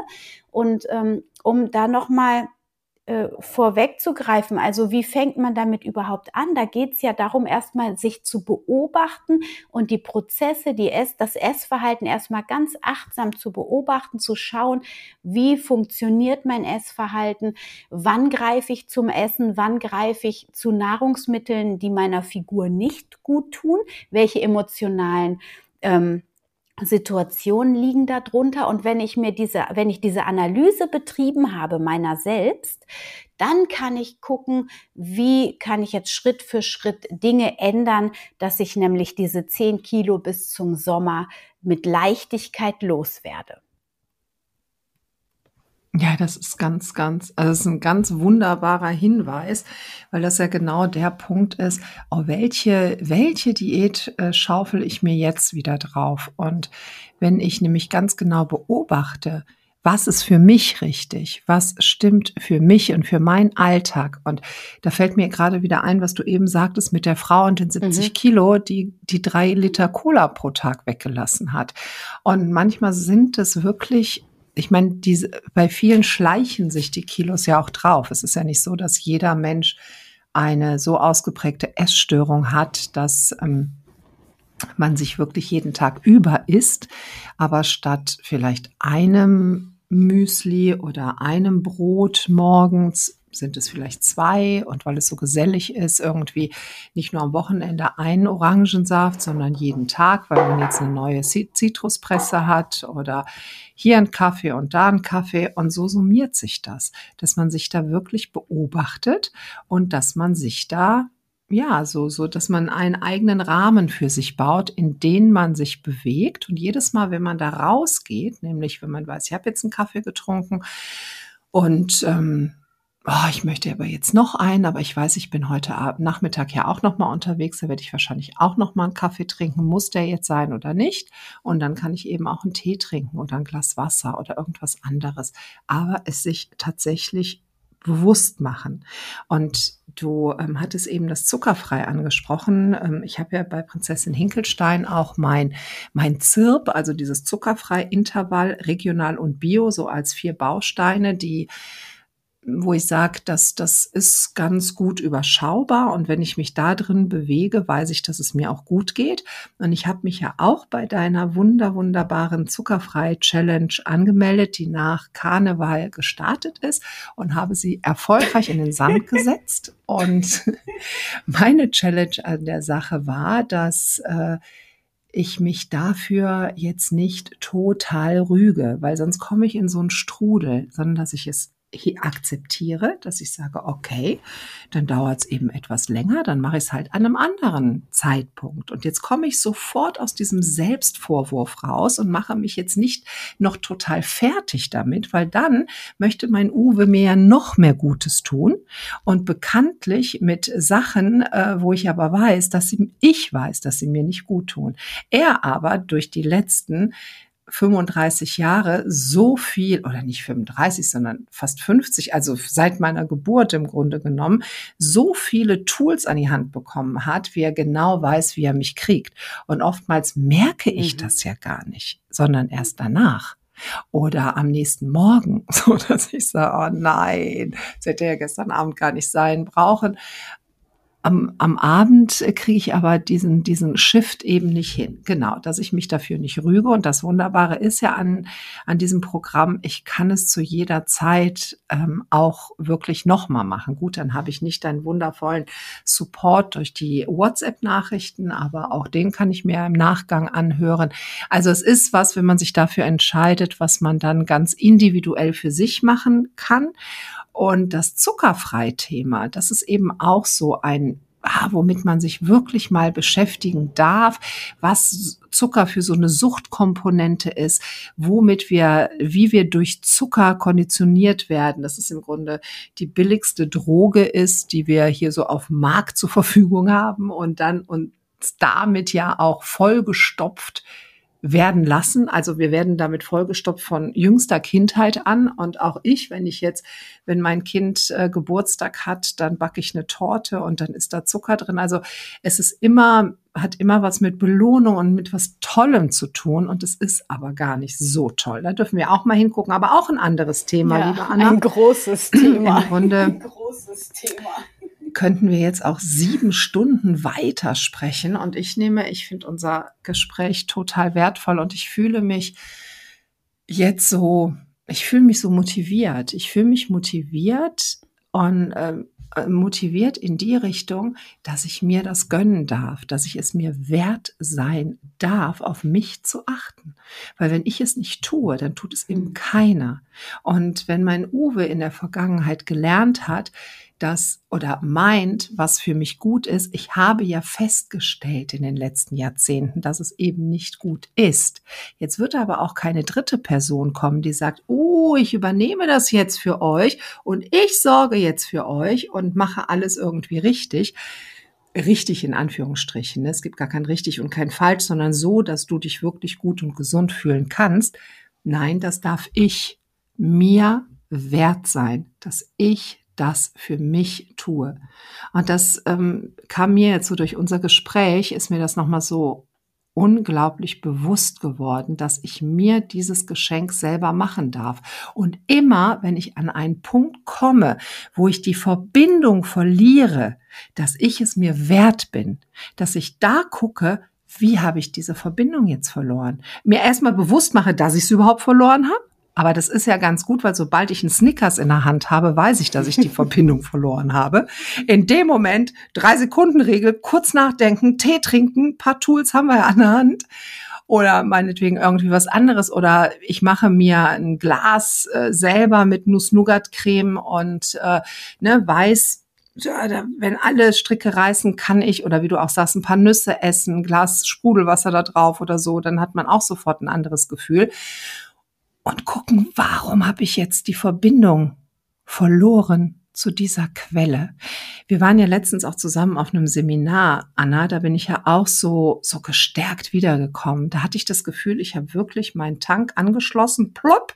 Und ähm, um da nochmal äh, vorwegzugreifen, also wie fängt man damit überhaupt an? Da geht es ja darum, erstmal sich zu beobachten und die Prozesse, die Ess, das Essverhalten erstmal ganz achtsam zu beobachten, zu schauen, wie funktioniert mein Essverhalten, wann greife ich zum Essen, wann greife ich zu Nahrungsmitteln, die meiner Figur nicht gut tun, welche emotionalen ähm, Situationen liegen darunter. Und wenn ich mir diese, wenn ich diese Analyse betrieben habe meiner selbst, dann kann ich gucken, wie kann ich jetzt Schritt für Schritt Dinge ändern, dass ich nämlich diese zehn Kilo bis zum Sommer mit Leichtigkeit loswerde. Ja, das ist ganz, ganz, also es ist ein ganz wunderbarer Hinweis, weil das ja genau der Punkt ist, oh, welche, welche Diät äh, schaufel ich mir jetzt wieder drauf? Und wenn ich nämlich ganz genau beobachte, was ist für mich richtig? Was stimmt für mich und für meinen Alltag? Und da fällt mir gerade wieder ein, was du eben sagtest mit der Frau und den siebzig mhm. Kilo, die die drei Liter Cola pro Tag weggelassen hat. Und manchmal sind es wirklich, ich meine, diese, bei vielen schleichen sich die Kilos ja auch drauf. Es ist ja nicht so, dass jeder Mensch eine so ausgeprägte Essstörung hat, dass ähm, man sich wirklich jeden Tag über isst. Aber statt vielleicht einem Müsli oder einem Brot morgens sind es vielleicht zwei. Und weil es so gesellig ist, irgendwie nicht nur am Wochenende einen Orangensaft, sondern jeden Tag, weil man jetzt eine neue Zitruspresse hat oder hier ein Kaffee und da ein Kaffee. Und so summiert sich das, dass man sich da wirklich beobachtet und dass man sich da, ja, so, so, dass man einen eigenen Rahmen für sich baut, in den man sich bewegt. Und jedes Mal, wenn man da rausgeht, nämlich wenn man weiß, ich habe jetzt einen Kaffee getrunken und ähm, oh, ich möchte aber jetzt noch einen, aber ich weiß, ich bin heute Abend, Nachmittag ja auch nochmal unterwegs, da werde ich wahrscheinlich auch nochmal einen Kaffee trinken, muss der jetzt sein oder nicht? Und dann kann ich eben auch einen Tee trinken oder ein Glas Wasser oder irgendwas anderes, aber es sich tatsächlich bewusst machen. Und du ähm, hattest eben das Zuckerfrei angesprochen. Ähm, ich habe ja bei Prinzessin Hinkelstein auch mein, mein Z I R B, also dieses Zuckerfrei-Intervall, regional und bio, so als vier Bausteine, die wo ich sage, dass das ist ganz gut überschaubar und wenn ich mich da drin bewege, weiß ich, dass es mir auch gut geht. Und ich habe mich ja auch bei deiner wunder wunderbaren Zuckerfrei-Challenge angemeldet, die nach Karneval gestartet ist und habe sie erfolgreich in den Sand gesetzt. Und meine Challenge an der Sache war, dass äh, ich mich dafür jetzt nicht total rüge, weil sonst komme ich in so einen Strudel, sondern dass ich es Ich akzeptiere, dass ich sage, okay, dann dauert es eben etwas länger, dann mache ich es halt an einem anderen Zeitpunkt. Und jetzt komme ich sofort aus diesem Selbstvorwurf raus und mache mich jetzt nicht noch total fertig damit, weil dann möchte mein Uwe mir ja noch mehr Gutes tun. Und bekanntlich mit Sachen, äh, wo ich aber weiß, dass sie, ich weiß, dass sie mir nicht gut tun. Er aber durch die letzten fünfunddreißig Jahre so viel, oder nicht fünfunddreißig, sondern fast fünfzig, also seit meiner Geburt im Grunde genommen, so viele Tools an die Hand bekommen hat, wie er genau weiß, wie er mich kriegt. Und oftmals merke ich mhm. das ja gar nicht, sondern erst danach. Oder am nächsten Morgen, so dass ich sage, oh nein, das hätte ja gestern Abend gar nicht sein brauchen. Am, am Abend kriege ich aber diesen, diesen Shift eben nicht hin. Genau, dass ich mich dafür nicht rüge. Und das Wunderbare ist ja an, an diesem Programm, ich kann es zu jeder Zeit ähm, auch wirklich nochmal machen. Gut, dann habe ich nicht einen wundervollen Support durch die WhatsApp-Nachrichten, aber auch den kann ich mir im Nachgang anhören. Also es ist was, wenn man sich dafür entscheidet, was man dann ganz individuell für sich machen kann. Und das Zuckerfrei-Thema, das ist eben auch so ein, ah, womit man sich wirklich mal beschäftigen darf, was Zucker für so eine Suchtkomponente ist, womit wir, wie wir durch Zucker konditioniert werden, dass es im Grunde die billigste Droge ist, die wir hier so auf dem Markt zur Verfügung haben und dann uns damit ja auch vollgestopft werden lassen. Also wir werden damit vollgestopft von jüngster Kindheit an. Und auch ich, wenn ich jetzt, wenn mein Kind äh, Geburtstag hat, dann backe ich eine Torte und dann ist da Zucker drin. Also es ist immer, hat immer was mit Belohnung und mit was Tollem zu tun. Und es ist aber gar nicht so toll. Da dürfen wir auch mal hingucken. Aber auch ein anderes Thema, ja, liebe Anna. Ein großes Thema. Im Grunde ein großes Thema. Könnten wir jetzt auch sieben Stunden weitersprechen. Und ich nehme, ich finde unser Gespräch total wertvoll und ich fühle mich jetzt so, ich fühle mich so motiviert. Ich fühle mich motiviert und äh, motiviert in die Richtung, dass ich mir das gönnen darf, dass ich es mir wert sein darf, auf mich zu achten. Weil wenn ich es nicht tue, dann tut es eben keiner. Und wenn mein Uwe in der Vergangenheit gelernt hat, das oder meint, was für mich gut ist. Ich habe ja festgestellt in den letzten Jahrzehnten, dass es eben nicht gut ist. Jetzt wird aber auch keine dritte Person kommen, die sagt, oh, ich übernehme das jetzt für euch und ich sorge jetzt für euch und mache alles irgendwie richtig. Richtig in Anführungsstrichen. Es gibt gar kein richtig und kein falsch, sondern so, dass du dich wirklich gut und gesund fühlen kannst. Nein, das darf ich mir wert sein, dass ich das für mich tue. Und das ähm, kam mir jetzt so durch unser Gespräch, ist mir das nochmal so unglaublich bewusst geworden, dass ich mir dieses Geschenk selber machen darf. Und immer, wenn ich an einen Punkt komme, wo ich die Verbindung verliere, dass ich es mir wert bin, dass ich da gucke, wie habe ich diese Verbindung jetzt verloren? Mir erstmal bewusst mache, dass ich es überhaupt verloren habe. Aber das ist ja ganz gut, weil sobald ich einen Snickers in der Hand habe, weiß ich, dass ich die Verbindung verloren habe. In dem Moment, drei-Sekunden-Regel, kurz nachdenken, Tee trinken, ein paar Tools haben wir ja an der Hand. Oder meinetwegen irgendwie was anderes. Oder ich mache mir ein Glas äh, selber mit Nuss-Nougat-Creme und äh, ne, weiß, ja, wenn alle Stricke reißen, kann ich, oder wie du auch sagst, ein paar Nüsse essen, ein Glas Sprudelwasser da drauf oder so. Dann hat man auch sofort ein anderes Gefühl. Und gucken, warum habe ich jetzt die Verbindung verloren zu dieser Quelle? Wir waren ja letztens auch zusammen auf einem Seminar, Anna, da bin ich ja auch so, so gestärkt wiedergekommen. Da hatte ich das Gefühl, ich habe wirklich meinen Tank angeschlossen, plopp,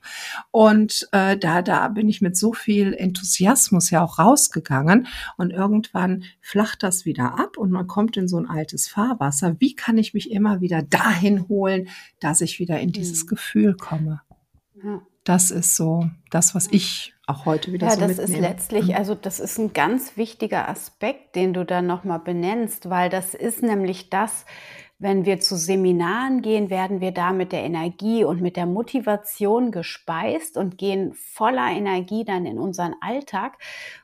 und äh, da, da bin ich mit so viel Enthusiasmus ja auch rausgegangen und irgendwann flacht das wieder ab und man kommt in so ein altes Fahrwasser. Wie kann ich mich immer wieder dahin holen, dass ich wieder in dieses mhm. Gefühl komme? Das ist so das, was ich auch heute wieder ja, so mitnehme. Ja, das ist letztlich, also das ist ein ganz wichtiger Aspekt, den du da nochmal benennst, weil das ist nämlich das, wenn wir zu Seminaren gehen, werden wir da mit der Energie und mit der Motivation gespeist und gehen voller Energie dann in unseren Alltag.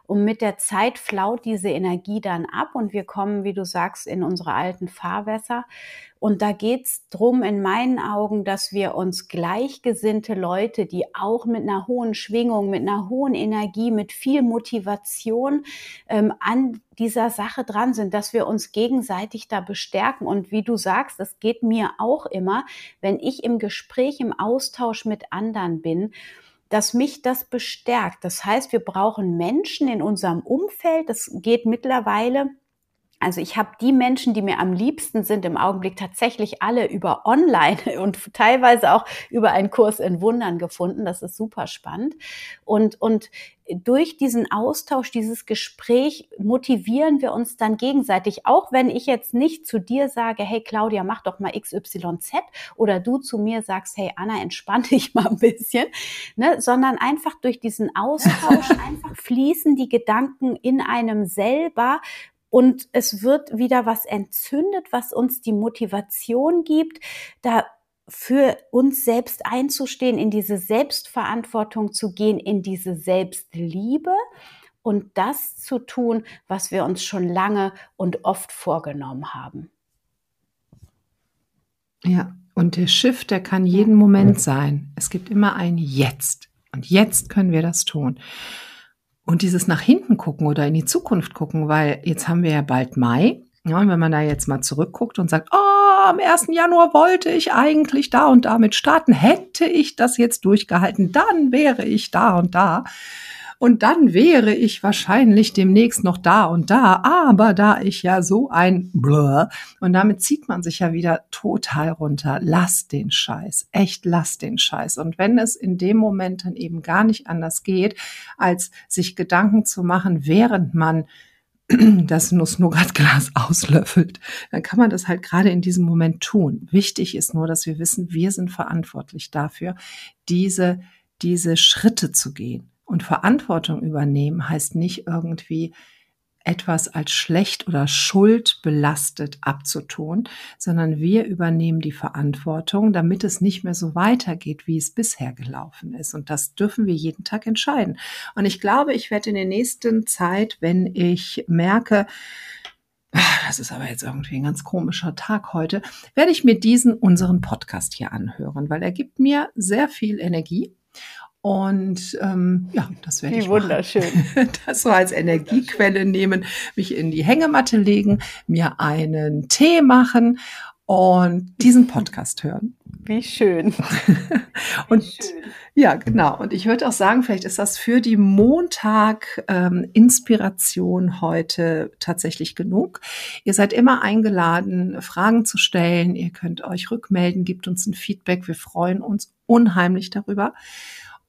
Und mit der Zeit flaut diese Energie dann ab und wir kommen, wie du sagst, in unsere alten Fahrwässer. Und da geht's drum, in meinen Augen, dass wir uns gleichgesinnte Leute, die auch mit einer hohen Schwingung, mit einer hohen Energie, mit viel Motivation ähm, an dieser Sache dran sind, dass wir uns gegenseitig da bestärken. Und wie du sagst, das geht mir auch immer, wenn ich im Gespräch, im Austausch mit anderen bin, dass mich das bestärkt. Das heißt, wir brauchen Menschen in unserem Umfeld. Das geht mittlerweile Also ich habe die Menschen, die mir am liebsten sind, im Augenblick tatsächlich alle über online und teilweise auch über einen Kurs in Wundern gefunden. Das ist super spannend. Und, und durch diesen Austausch, dieses Gespräch motivieren wir uns dann gegenseitig. Auch wenn ich jetzt nicht zu dir sage, hey Claudia, mach doch mal X Y Z, oder du zu mir sagst, hey Anna, entspann dich mal ein bisschen, ne? Sondern einfach durch diesen Austausch einfach fließen die Gedanken in einem selber. Und es wird wieder was entzündet, was uns die Motivation gibt, da für uns selbst einzustehen, in diese Selbstverantwortung zu gehen, in diese Selbstliebe und das zu tun, was wir uns schon lange und oft vorgenommen haben. Ja, und der Shift, der kann jeden Moment sein. Es gibt immer ein Jetzt. Und jetzt können wir das tun. Und dieses nach hinten gucken oder in die Zukunft gucken, weil jetzt haben wir ja bald Mai. Ja, und wenn man da jetzt mal zurückguckt und sagt, oh, am ersten Januar wollte ich eigentlich da und damit starten. Hätte ich das jetzt durchgehalten, dann wäre ich da und da. Und dann wäre ich wahrscheinlich demnächst noch da und da. Aber da ich ja so ein Blur. Und damit zieht man sich ja wieder total runter. Lass den Scheiß. Echt, lass den Scheiß. Und wenn es in dem Moment dann eben gar nicht anders geht, als sich Gedanken zu machen, während man das Nuss-Nougat-Glas auslöffelt, dann kann man das halt gerade in diesem Moment tun. Wichtig ist nur, dass wir wissen, wir sind verantwortlich dafür, diese, diese Schritte zu gehen. Und Verantwortung übernehmen heißt nicht irgendwie etwas als schlecht oder schuldbelastet abzutun, sondern wir übernehmen die Verantwortung, damit es nicht mehr so weitergeht, wie es bisher gelaufen ist. Und das dürfen wir jeden Tag entscheiden. Und ich glaube, ich werde in der nächsten Zeit, wenn ich merke, das ist aber jetzt irgendwie ein ganz komischer Tag heute, werde ich mir diesen, unseren Podcast hier anhören, weil er gibt mir sehr viel Energie. Und ähm, ja, das werde ich wunderschön. Das so als Energiequelle nehmen, mich in die Hängematte legen, mir einen Tee machen und diesen Podcast hören. Wie schön. Und Wie schön. Ja, genau. Und ich würde auch sagen, vielleicht ist das für die Montag-Inspiration ähm, heute tatsächlich genug. Ihr seid immer eingeladen, Fragen zu stellen. Ihr könnt euch rückmelden, gebt uns ein Feedback. Wir freuen uns unheimlich darüber.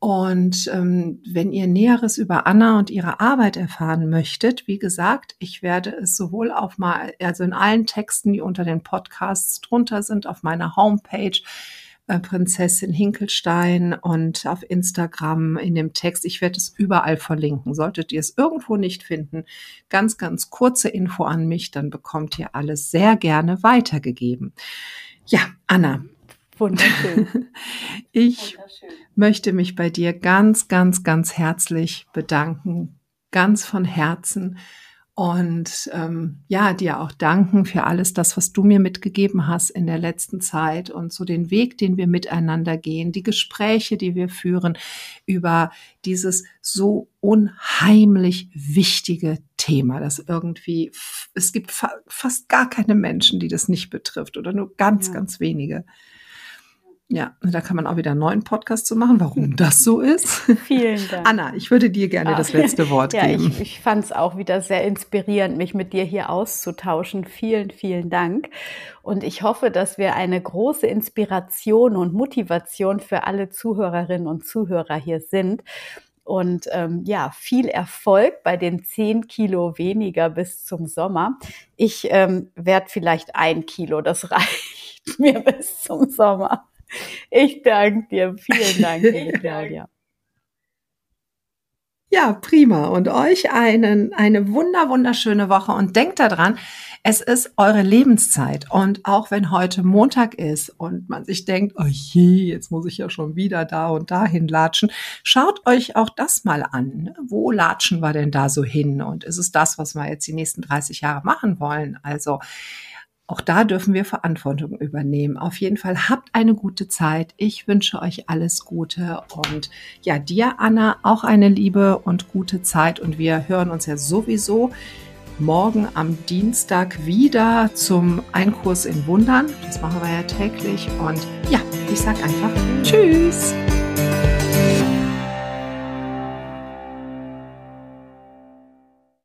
Und ähm, wenn ihr Näheres über Anna und ihre Arbeit erfahren möchtet, wie gesagt, ich werde es sowohl auf mal, also in allen Texten, die unter den Podcasts drunter sind, auf meiner Homepage, äh, Prinzessin Hinkelstein und auf Instagram in dem Text, ich werde es überall verlinken. Solltet ihr es irgendwo nicht finden, ganz, ganz kurze Info an mich, dann bekommt ihr alles sehr gerne weitergegeben. Ja, Anna. Wunderschön. Ich Wunderschön. möchte mich bei dir ganz, ganz, ganz herzlich bedanken, ganz von Herzen und ähm, ja, dir auch danken für alles das, was du mir mitgegeben hast in der letzten Zeit und so den Weg, den wir miteinander gehen, die Gespräche, die wir führen über dieses so unheimlich wichtige Thema, das irgendwie, es gibt fa- fast gar keine Menschen, die das nicht betrifft oder nur ganz, ja. ganz wenige. Ja, da kann man auch wieder einen neuen Podcast zu machen, warum das so ist. Vielen Dank. Anna, ich würde dir gerne ah. das letzte Wort ja, geben. Ich, ich fand es auch wieder sehr inspirierend, mich mit dir hier auszutauschen. Vielen, vielen Dank. Und ich hoffe, dass wir eine große Inspiration und Motivation für alle Zuhörerinnen und Zuhörer hier sind. Und ähm, ja, viel Erfolg bei den zehn Kilo weniger bis zum Sommer. Ich ähm, werde vielleicht ein Kilo, das reicht mir bis zum Sommer. Ich danke dir. Vielen Dank, liebe Claudia. Ja, prima. Und euch einen, eine wunder, wunderschöne Woche. Und denkt daran, es ist eure Lebenszeit. Und auch wenn heute Montag ist und man sich denkt, oh je, jetzt muss ich ja schon wieder da und dahin latschen, schaut euch auch das mal an. Wo latschen wir denn da so hin? Und ist es das, was wir jetzt die nächsten dreißig Jahre machen wollen? Also, auch da dürfen wir Verantwortung übernehmen. Auf jeden Fall habt eine gute Zeit. Ich wünsche euch alles Gute und ja, dir, Anna, auch eine liebe und gute Zeit. Und wir hören uns ja sowieso morgen am Dienstag wieder zum Einkurs in Wundern. Das machen wir ja täglich. Und ja, ich sage einfach Tschüss.